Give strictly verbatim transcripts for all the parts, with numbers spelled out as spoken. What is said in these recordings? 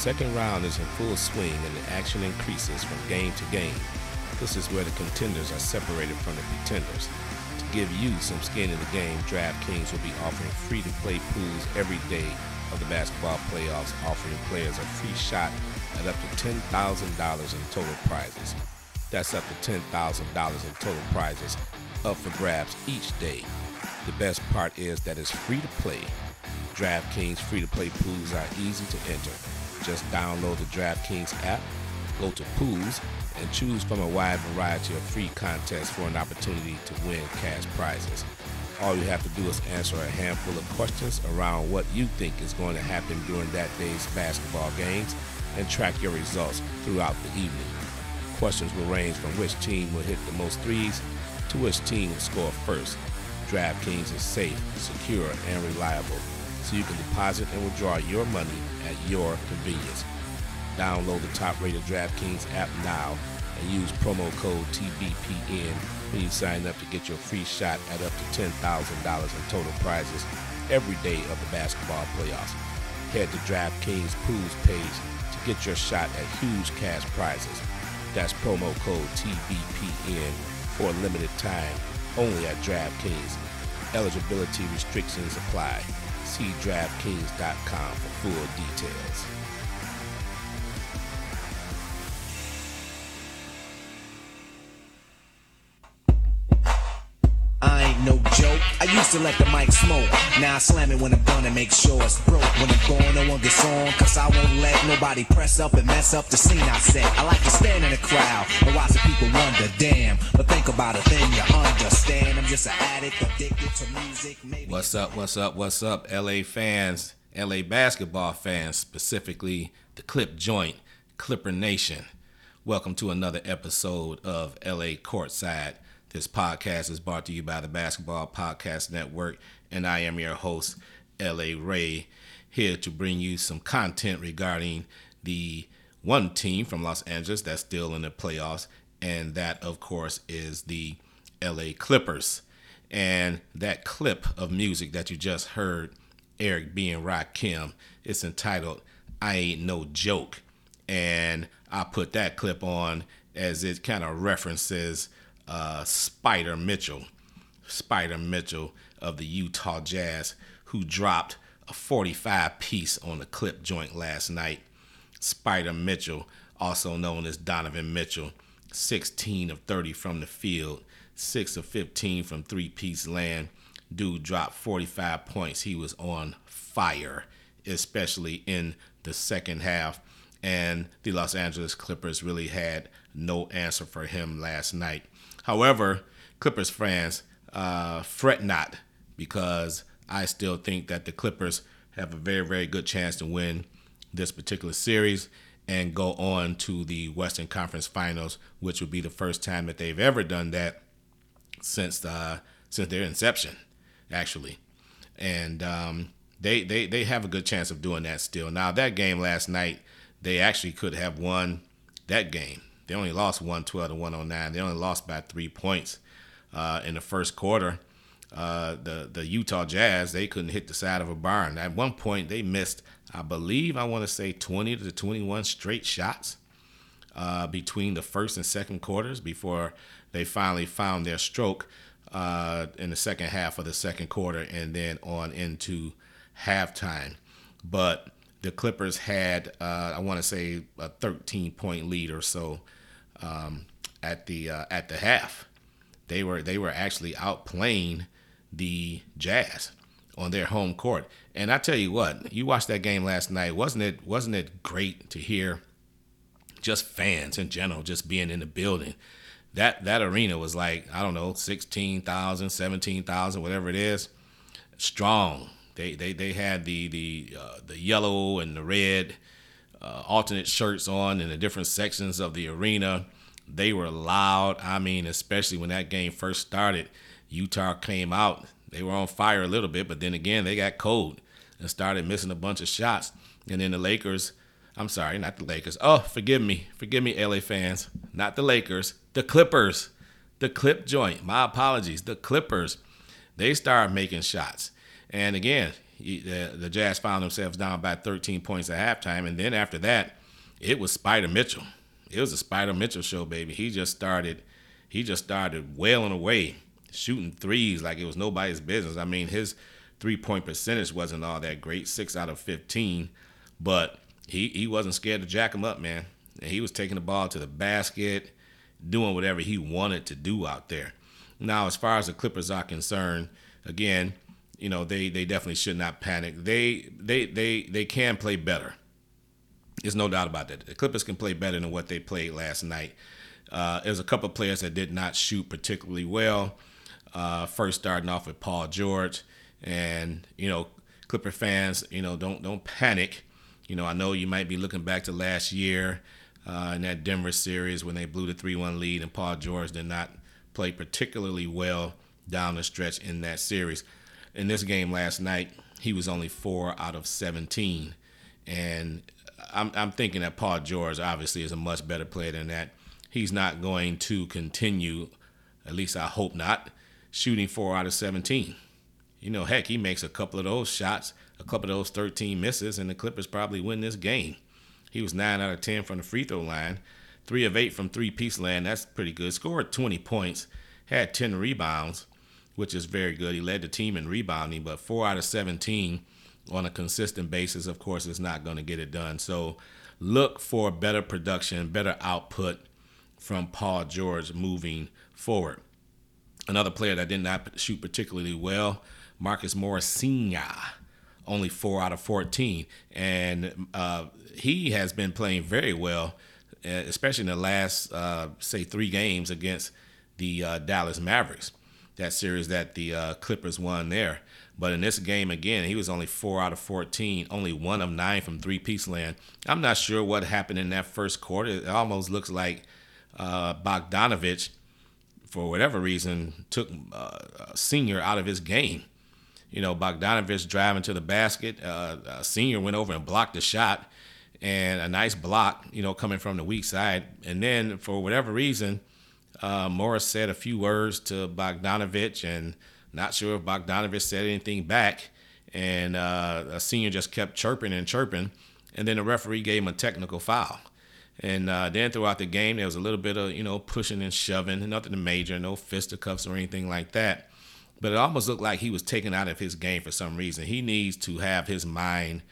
second round is in full swing and the action increases from game to game. This is where the contenders are separated from the pretenders. To give you some skin in the game, DraftKings will be offering free-to-play pools every day of the basketball playoffs, offering players a free shot at up to ten thousand dollars in total prizes. That's up to ten thousand dollars in total prizes up for grabs each day. The best part is that it's free to play. DraftKings free-to-play pools are easy to enter. Just download the DraftKings app, go to pools, and choose from a wide variety of free contests for an opportunity to win cash prizes. All you have to do is answer a handful of questions around what you think is going to happen during that day's basketball games and track your results throughout the evening. Questions will range from which team will hit the most threes to which team will score first. DraftKings is safe, secure, and reliable, so you can deposit and withdraw your money at your convenience. Download the top-rated DraftKings app now and use promo code T B P N when you sign up to get your free shot at up to ten thousand dollars in total prizes every day of the basketball playoffs. Head to DraftKings Pools page to get your shot at huge cash prizes. That's promo code T B P N for a limited time only at DraftKings. Eligibility restrictions apply. See DraftKings dot com for full details. I ain't no joke. I used to let the mic smoke. Now I slam it when I'm done and make sure it's broke. When I'm gone, no one gets on, cause I won't let nobody press up and mess up the scene I set. I like to stand in the crowd and watch the people wonder, damn. But think about it, then you understand. I'm just an addict, addicted to music. Maybe what's up, what's up, what's up, L A fans, L A basketball fans, specifically the Clip Joint, Clipper Nation. Welcome to another episode of L A Courtside. This podcast is brought to you by the Basketball Podcast Network, and I am your host, L A. Ray, here to bring you some content regarding the one team from Los Angeles that's still in the playoffs, and that, of course, is the L A Clippers. And that clip of music that you just heard, Eric B. and Rakim, it's entitled, I Ain't No Joke. And I put that clip on as it kind of references Uh, Spider Mitchell, Spider Mitchell of the Utah Jazz, who dropped a forty-five piece on the Clip Joint last night. Spider Mitchell, also known as Donovan Mitchell, sixteen of thirty from the field, six of fifteen from three-piece land. Dude dropped forty-five points. He was on fire, especially in the second half. And the Los Angeles Clippers really had no answer for him last night. However, Clippers fans, uh, fret not, because I still think that the Clippers have a very, very good chance to win this particular series and go on to the Western Conference Finals, which would be the first time that they've ever done that since uh, since their inception, actually. And um, they, they, they have a good chance of doing that still. Now, that game last night, they actually could have won that game. They only lost one twelve to one oh nine. They only lost by three points uh, in the first quarter. Uh, the the Utah Jazz, they couldn't hit the side of a barn. At one point, they missed, I believe, I want to say twenty to twenty-one straight shots uh, between the first and second quarters before they finally found their stroke uh, in the second half of the second quarter and then on into halftime. But the Clippers had, uh, I want to say, a thirteen point lead or so. Um, at the uh, at the half, they were they were actually outplaying the Jazz on their home court. And I tell you what, you watched that game last night, wasn't it? Wasn't it great to hear just fans in general just being in the building? That that arena was like, I don't know, sixteen thousand, seventeen thousand, whatever it is, strong. They they they had the the uh, the yellow and the red. Uh, alternate shirts on in the different sections of the arena. They were loud. I mean, especially when that game first started, Utah came out. They were on fire a little bit, but then again, they got cold and started missing a bunch of shots. And then the Lakers, I'm sorry, not the Lakers. Oh, forgive me. Forgive me, L A fans. Not the Lakers. The Clippers. The Clip Joint. My apologies. The Clippers. They started making shots. And again, he, the, the Jazz found themselves down by thirteen points at halftime. And then after that, it was Spider Mitchell. It was a Spider Mitchell show, baby. He just started, he just started wailing away, shooting threes like it was nobody's business. I mean, his three-point percentage wasn't all that great, six out of fifteen, but he, he wasn't scared to jack him up, man. And he was taking the ball to the basket, doing whatever he wanted to do out there. Now, as far as the Clippers are concerned, again, you know, they, they definitely should not panic. They they they they can play better. There's no doubt about that. The Clippers can play better than what they played last night. Uh, there's a couple of players that did not shoot particularly well. Uh, first, starting off with Paul George, and you know, Clipper fans, you know, don't don't panic. You know, I know you might be looking back to last year uh, in that Denver series when they blew the three one lead, and Paul George did not play particularly well down the stretch in that series. In this game last night, he was only four out of seventeen, and I'm, I'm thinking that Paul George obviously is a much better player than that. He's not going to continue, at least I hope not, shooting four out of seventeen. You know, heck, he makes a couple of those shots, a couple of those thirteen misses, and the Clippers probably win this game. He was nine out of ten from the free throw line, three of eight from three-piece land. That's pretty good. Scored twenty points, had ten rebounds, which is very good. He led the team in rebounding, but four out of seventeen on a consistent basis, of course, is not going to get it done. So look for better production, better output from Paul George moving forward. Another player that did not shoot particularly well, Marcus Morris Senior, only four out of fourteen. And uh, he has been playing very well, especially in the last, uh, say, three games against the uh, Dallas Mavericks, that series that the uh, Clippers won there. But in this game, again, he was only four out of fourteen, only one of nine from three-piece land. I'm not sure what happened in that first quarter. It almost looks like uh, Bogdanovich, for whatever reason, took uh, Senior out of his game. You know, Bogdanovich driving to the basket. Uh, uh, Senior went over and blocked the shot, and a nice block, you know, coming from the weak side. And then, for whatever reason, uh, Morris said a few words to Bogdanovich, and not sure if Bogdanovich said anything back. And uh, a Senior just kept chirping and chirping, and then the referee gave him a technical foul. And uh, then throughout the game, there was a little bit of, you know, pushing and shoving, nothing major, no fisticuffs or anything like that. But it almost looked like he was taken out of his game for some reason. He needs to have his mind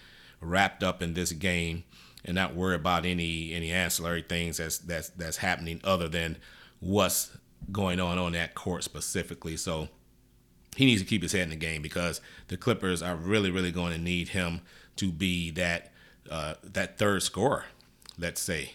wrapped up in this game and not worry about any any ancillary things that's that's that's happening other than what's going on on that court specifically. So he needs to keep his head in the game, because the Clippers are really, really going to need him to be that uh, that third scorer, let's say.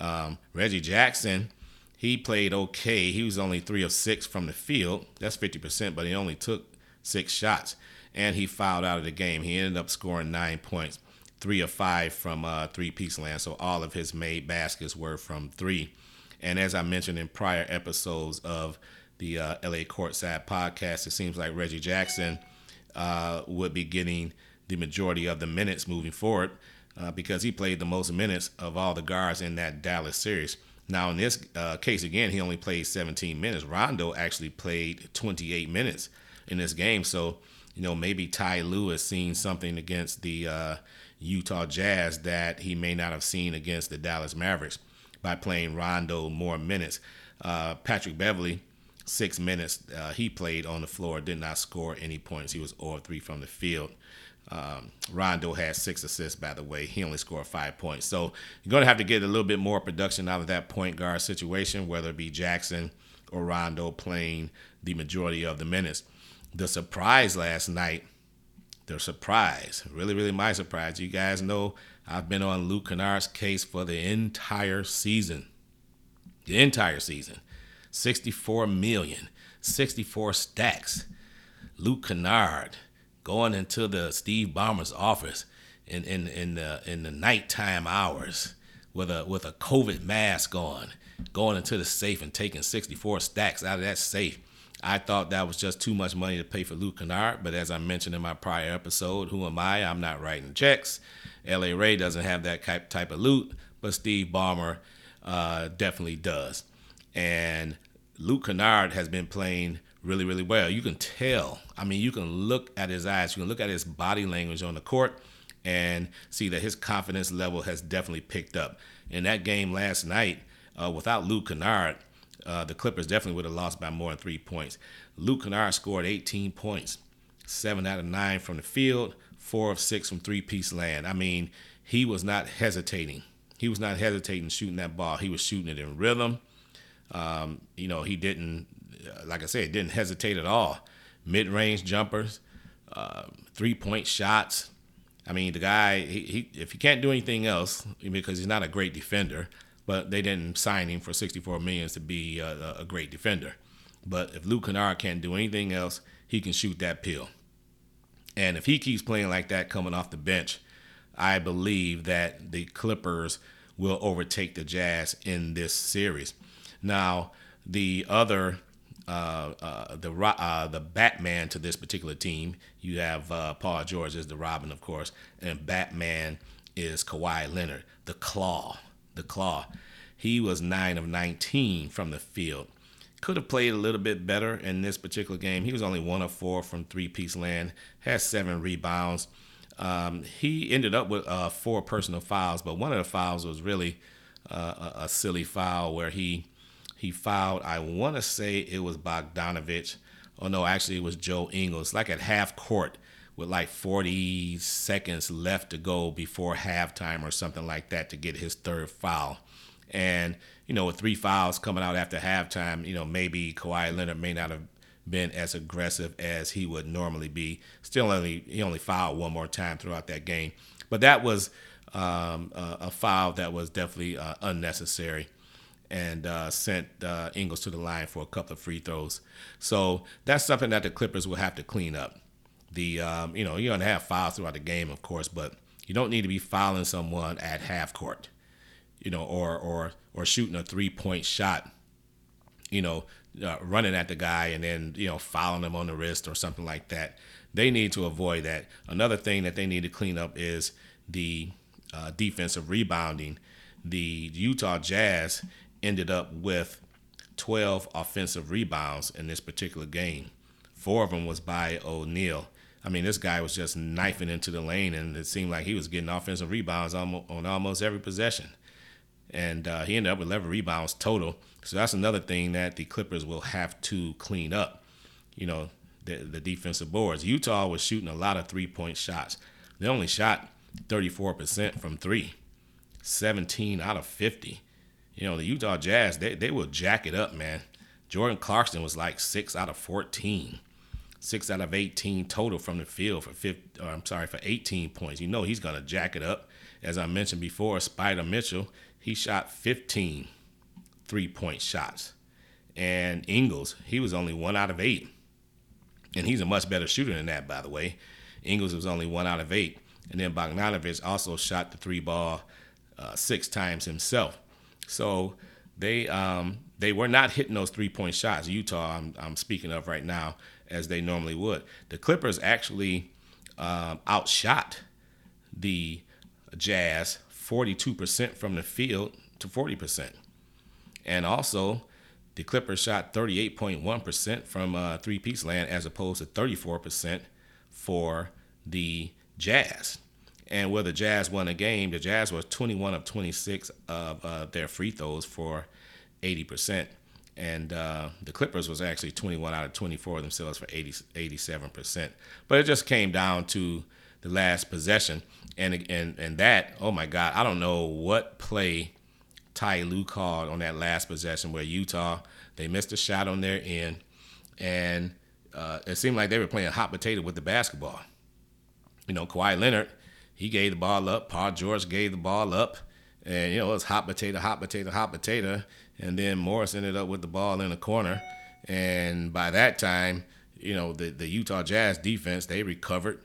Um, Reggie Jackson, he played okay. He was only three of six from the field. That's fifty percent, but he only took six shots. And he fouled out of the game. He ended up scoring nine points, three of five from uh, three-piece land. So all of his made baskets were from three. And as I mentioned in prior episodes of the uh, L A Courtside podcast, it seems like Reggie Jackson uh, would be getting the majority of the minutes moving forward, uh, because he played the most minutes of all the guards in that Dallas series. Now, in this uh, case, again, he only played seventeen minutes. Rondo actually played twenty-eight minutes in this game. So, you know, maybe Ty Lewis seen something against the uh, Utah Jazz that he may not have seen against the Dallas Mavericks by playing Rondo more minutes. Uh, Patrick Beverly, six minutes uh, he played on the floor, did not score any points. He was zero of three from the field. Um, Rondo had six assists, by the way. He only scored five points. So you're going to have to get a little bit more production out of that point guard situation, whether it be Jackson or Rondo playing the majority of the minutes. The surprise last night, the surprise, really, really my surprise. You guys know I've been on Luke Kennard's case for the entire season, the entire season, sixty-four million, sixty-four stacks. Luke Kennard going into the Steve Ballmer's office in, in, in the in the nighttime hours with a with a COVID mask on, going into the safe and taking sixty-four stacks out of that safe. I thought that was just too much money to pay for Luke Kennard, but as I mentioned in my prior episode, who am I? I'm not writing checks. L A Ray doesn't have that type of loot, but Steve Ballmer uh, definitely does. And Luke Kennard has been playing really, really well. You can tell. I mean, you can look at his eyes. You can look at his body language on the court and see that his confidence level has definitely picked up. In that game last night, uh, without Luke Kennard, uh, the Clippers definitely would have lost by more than three points. Luke Kennard scored eighteen points, seven out of nine from the field, four of six from three-piece land. I mean, he was not hesitating. He was not hesitating shooting that ball. He was shooting it in rhythm. Um, you know, he didn't, like I said, didn't hesitate at all. Mid-range jumpers, uh, three-point shots. I mean, the guy, he, he if he can't do anything else, because he's not a great defender, but they didn't sign him for sixty-four million dollars to be a, a great defender. But if Luke Kennard can't do anything else, he can shoot that pill. And if he keeps playing like that coming off the bench, I believe that the Clippers will overtake the Jazz in this series. Now, the other, uh, uh, the uh, the Batman to this particular team, you have uh, Paul George is the Robin, of course, and Batman is Kawhi Leonard, the Claw, the Claw. He was nine of nineteen from the field. Could have played a little bit better in this particular game. He was only one of four from three-piece land, has seven rebounds. Um, he ended up with uh, four personal fouls, but one of the fouls was really uh, a, a silly foul where he he fouled, I want to say it was Bogdanovich. Oh, no, actually it was Joe Ingles, like at half court with like forty seconds left to go before halftime or something like that to get his third foul. And, you know, with three fouls coming out after halftime, you know, maybe Kawhi Leonard may not have been as aggressive as he would normally be. Still, only he only fouled one more time throughout that game. But that was um, a, a foul that was definitely uh, unnecessary and uh, sent uh, Ingles to the line for a couple of free throws. So that's something that the Clippers will have to clean up. The um, you know, you're going to have fouls throughout the game, of course, but you don't need to be fouling someone at half court, you know, or or or shooting a three-point shot, you know, Uh, running at the guy and then, you know, fouling him on the wrist or something like that. They need to avoid that. Another thing that they need to clean up is the uh, defensive rebounding. The Utah Jazz ended up with twelve offensive rebounds in this particular game. Four of them was by O'Neal. I mean, this guy was just knifing into the lane, and it seemed like he was getting offensive rebounds on almost every possession. And uh, he ended up with eleven rebounds total. So that's another thing that the Clippers will have to clean up, you know, the, the defensive boards. Utah was shooting a lot of three-point shots. They only shot thirty-four percent from three, seventeen out of fifty. You know, the Utah Jazz, they, they will jack it up, man. Jordan Clarkson was like six out of fourteen, six out of eighteen total from the field for fifty, or I'm sorry, for eighteen points. You know he's going to jack it up. As I mentioned before, Spider Mitchell, he shot fifteen three-point shots. And Ingles, he was only one out of eight. And he's a much better shooter than that, by the way. Ingles was only one out of eight. And then Bogdanovich also shot the three ball uh, six times himself. So they um, they were not hitting those three-point shots, Utah I'm, I'm speaking of right now, as they normally would. The Clippers actually um, outshot the Jazz forty-two percent from the field to forty percent. And also, the Clippers shot thirty-eight point one percent from uh, three-piece land as opposed to thirty-four percent for the Jazz. And where the Jazz won a game, the Jazz was twenty-one of twenty-six of uh, their free throws for eighty percent. And uh, the Clippers was actually twenty-one out of twenty-four themselves for eighty, eighty-seven percent. But it just came down to the last possession. And, and and that, oh my God, I don't know what play Ty Lewis called on that last possession where Utah, they missed a shot on their end, and uh, it seemed like they were playing hot potato with the basketball. You know, Kawhi Leonard, he gave the ball up. Paul George gave the ball up. And, you know, it was hot potato, hot potato, hot potato. And then Morris ended up with the ball in the corner. And by that time, you know, the, the Utah Jazz defense, they recovered.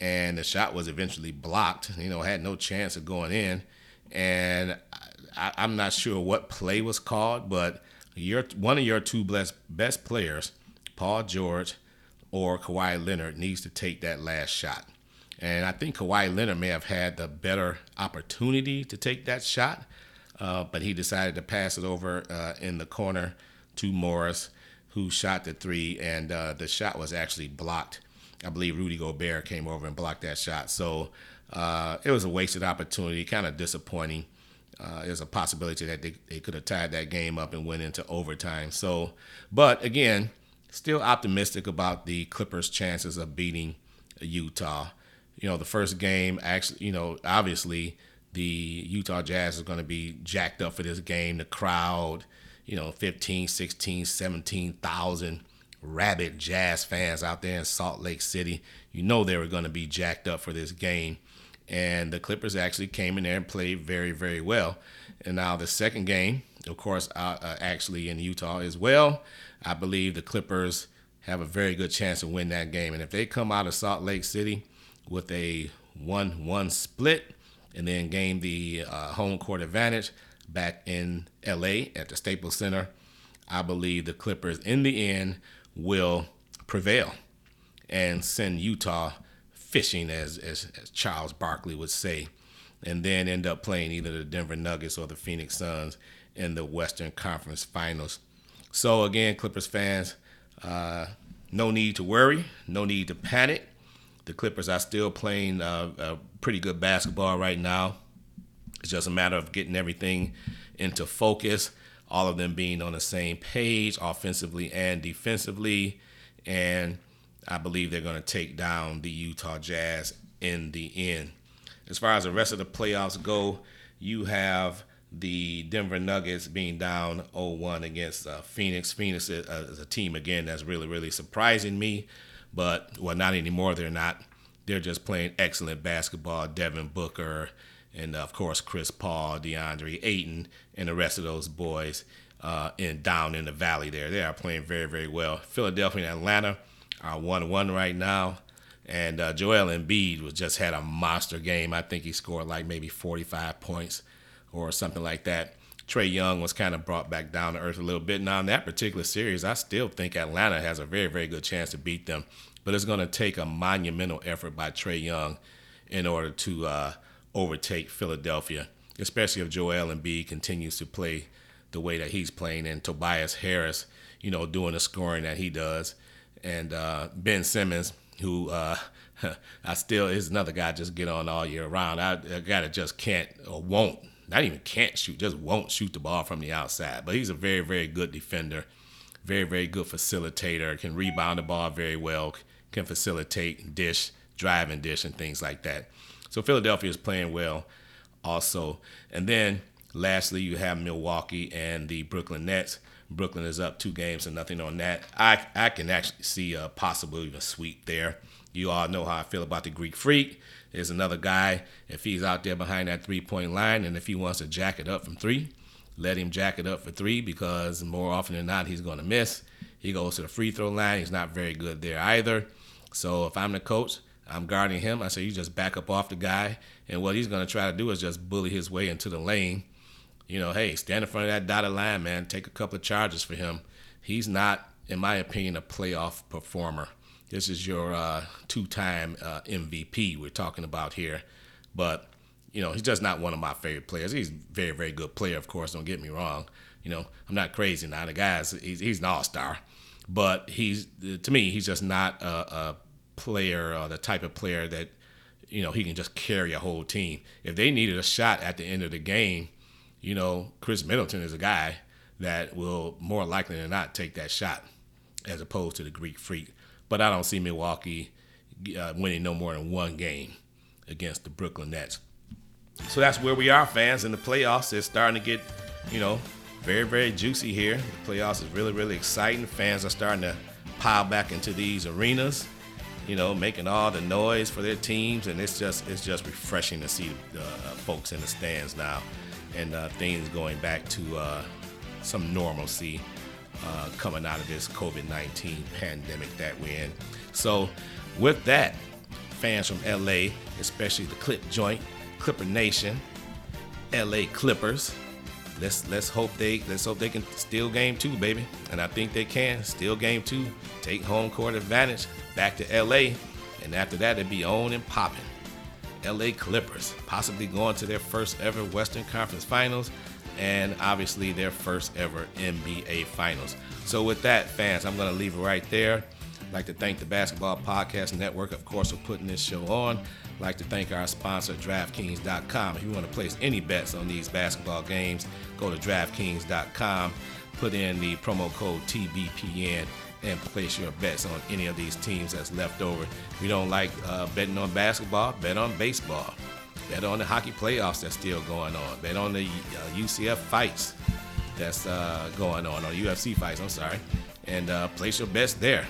And the shot was eventually blocked, you know, had no chance of going in. And I, I'm not sure what play was called, but your one of your two best, best players, Paul George or Kawhi Leonard, needs to take that last shot. And I think Kawhi Leonard may have had the better opportunity to take that shot, uh, but he decided to pass it over uh, in the corner to Morris, who shot the three, and uh, the shot was actually blocked. I believe Rudy Gobert came over and blocked that shot. So uh, it was a wasted opportunity, kind of disappointing. Uh, there's a possibility that they, they could have tied that game up and went into overtime. So, but again, still optimistic about the Clippers' chances of beating Utah. You know, the first game, actually, you know, obviously the Utah Jazz is going to be jacked up for this game. The crowd, you know, fifteen, sixteen, seventeen thousand rabid Jazz fans out there in Salt Lake City. You know they were going to be jacked up for this game. And the Clippers actually came in there and played very, very well. And now the second game, of course, uh, uh, actually in Utah as well. I believe the Clippers have a very good chance to win that game. And if they come out of Salt Lake City with a one one split and then gain the uh, home court advantage back in L A at the Staples Center, I believe the Clippers in the end will prevail and send Utah fishing, as, as as Charles Barkley would say, and then end up playing either the Denver Nuggets or the Phoenix Suns in the Western Conference Finals. So again, Clippers fans, uh, no need to worry, no need to panic. The Clippers are still playing uh, uh, pretty good basketball right now. It's just a matter of getting everything into focus, all of them being on the same page offensively and defensively, and I believe they're going to take down the Utah Jazz in the end. As far as the rest of the playoffs go, you have the Denver Nuggets being down oh one against uh, Phoenix. Phoenix is, uh, is a team, again, that's really, really surprising me. But, well, not anymore. They're not. They're just playing excellent basketball. Devin Booker and, uh, of course, Chris Paul, DeAndre Ayton, and the rest of those boys uh, in down in the valley there. They are playing very, very well. Philadelphia and Atlanta are one one right now, and uh, Joel Embiid was just had a monster game. I think he scored like maybe forty-five points or something like that. Trae Young was kind of brought back down to earth a little bit. Now, in that particular series, I still think Atlanta has a very, very good chance to beat them, but it's going to take a monumental effort by Trae Young in order to uh, overtake Philadelphia, especially if Joel Embiid continues to play the way that he's playing and Tobias Harris, you know, doing the scoring that he does. And uh, Ben Simmons, who uh, I still is another guy I just get on all year round. I, I gotta just can't or won't, not even can't shoot, just won't shoot the ball from the outside. But he's a very, very good defender, very, very good facilitator, can rebound the ball very well, can facilitate, dish, drive and dish and things like that. So Philadelphia is playing well also. And then lastly, you have Milwaukee and the Brooklyn Nets. Brooklyn is up two games and nothing on that. I, I can actually see a possibility of a sweep there. You all know how I feel about the Greek Freak. There's another guy, if he's out there behind that three-point line and if he wants to jack it up from three, let him jack it up for three because more often than not, he's going to miss. He goes to the free throw line. He's not very good there either. So if I'm the coach, I'm guarding him. I say, you just back up off the guy. And what he's going to try to do is just bully his way into the lane. You know, hey, stand in front of that dotted line, man. Take a couple of charges for him. He's not, in my opinion, a playoff performer. This is your uh, two-time uh, M V P we're talking about here. But, you know, he's just not one of my favorite players. He's a very, very good player, of course. Don't get me wrong. You know, I'm not crazy now. The guy's he's, he's an all-star. But he's, to me, he's just not a, a player or the type of player that, you know, he can just carry a whole team. If they needed a shot at the end of the game, you know, Chris Middleton is a guy that will more likely than not take that shot as opposed to the Greek Freak. But I don't see Milwaukee uh, winning no more than one game against the Brooklyn Nets. So that's where we are, fans. In the playoffs, it's starting to get, you know, very, very juicy here. The playoffs is really, really exciting. Fans are starting to pile back into these arenas, you know, making all the noise for their teams. And it's just it's just refreshing to see uh, folks in the stands now. And uh, things going back to uh, some normalcy uh, coming out of this covid nineteen pandemic that we're in. So with that, fans from L A, especially the Clip Joint, Clipper Nation, L A Clippers, let's let's hope they let's hope they can steal game two, baby. And I think they can steal game two, take home court advantage back to L A, and after that it'll be on and popping. L A Clippers, possibly going to their first ever Western Conference Finals. and obviously their first ever N B A Finals. So with that, fans, I'm going to leave it right there. I'd like to thank the Basketball Podcast Network, of course, for putting this show on. I'd like to thank our sponsor, DraftKings dot com. If you want to place any bets on these basketball games, go to DraftKings dot com, put in the promo code T B P N, and place your bets on any of these teams that's left over. If you don't like uh, betting on basketball, bet on baseball. Bet on the hockey playoffs that's still going on. Bet on the uh, U C F fights that's uh, going on, or U F C fights, I'm sorry. And uh, place your bets there.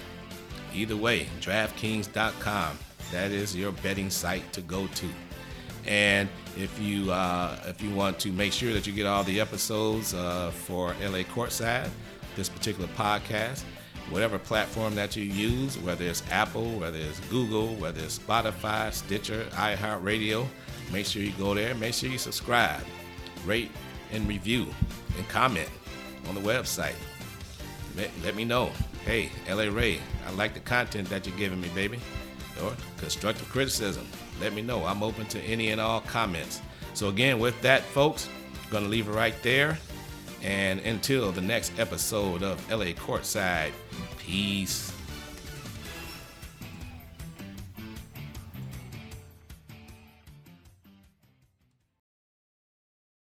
Either way, DraftKings dot com. That is your betting site to go to. And if you uh, if you want to make sure that you get all the episodes uh, for L A Courtside, this particular podcast, whatever platform that you use, whether it's Apple, whether it's Google, whether it's Spotify, Stitcher, iHeartRadio, make sure you go there. Make sure you subscribe, rate, and review, and comment on the website. Let, let me know. Hey, L A Ray, I like the content that you're giving me, baby. Or constructive criticism. Let me know. I'm open to any and all comments. So again, with that, folks, I'm going to leave it right there. And until the next episode of L A Courtside, peace.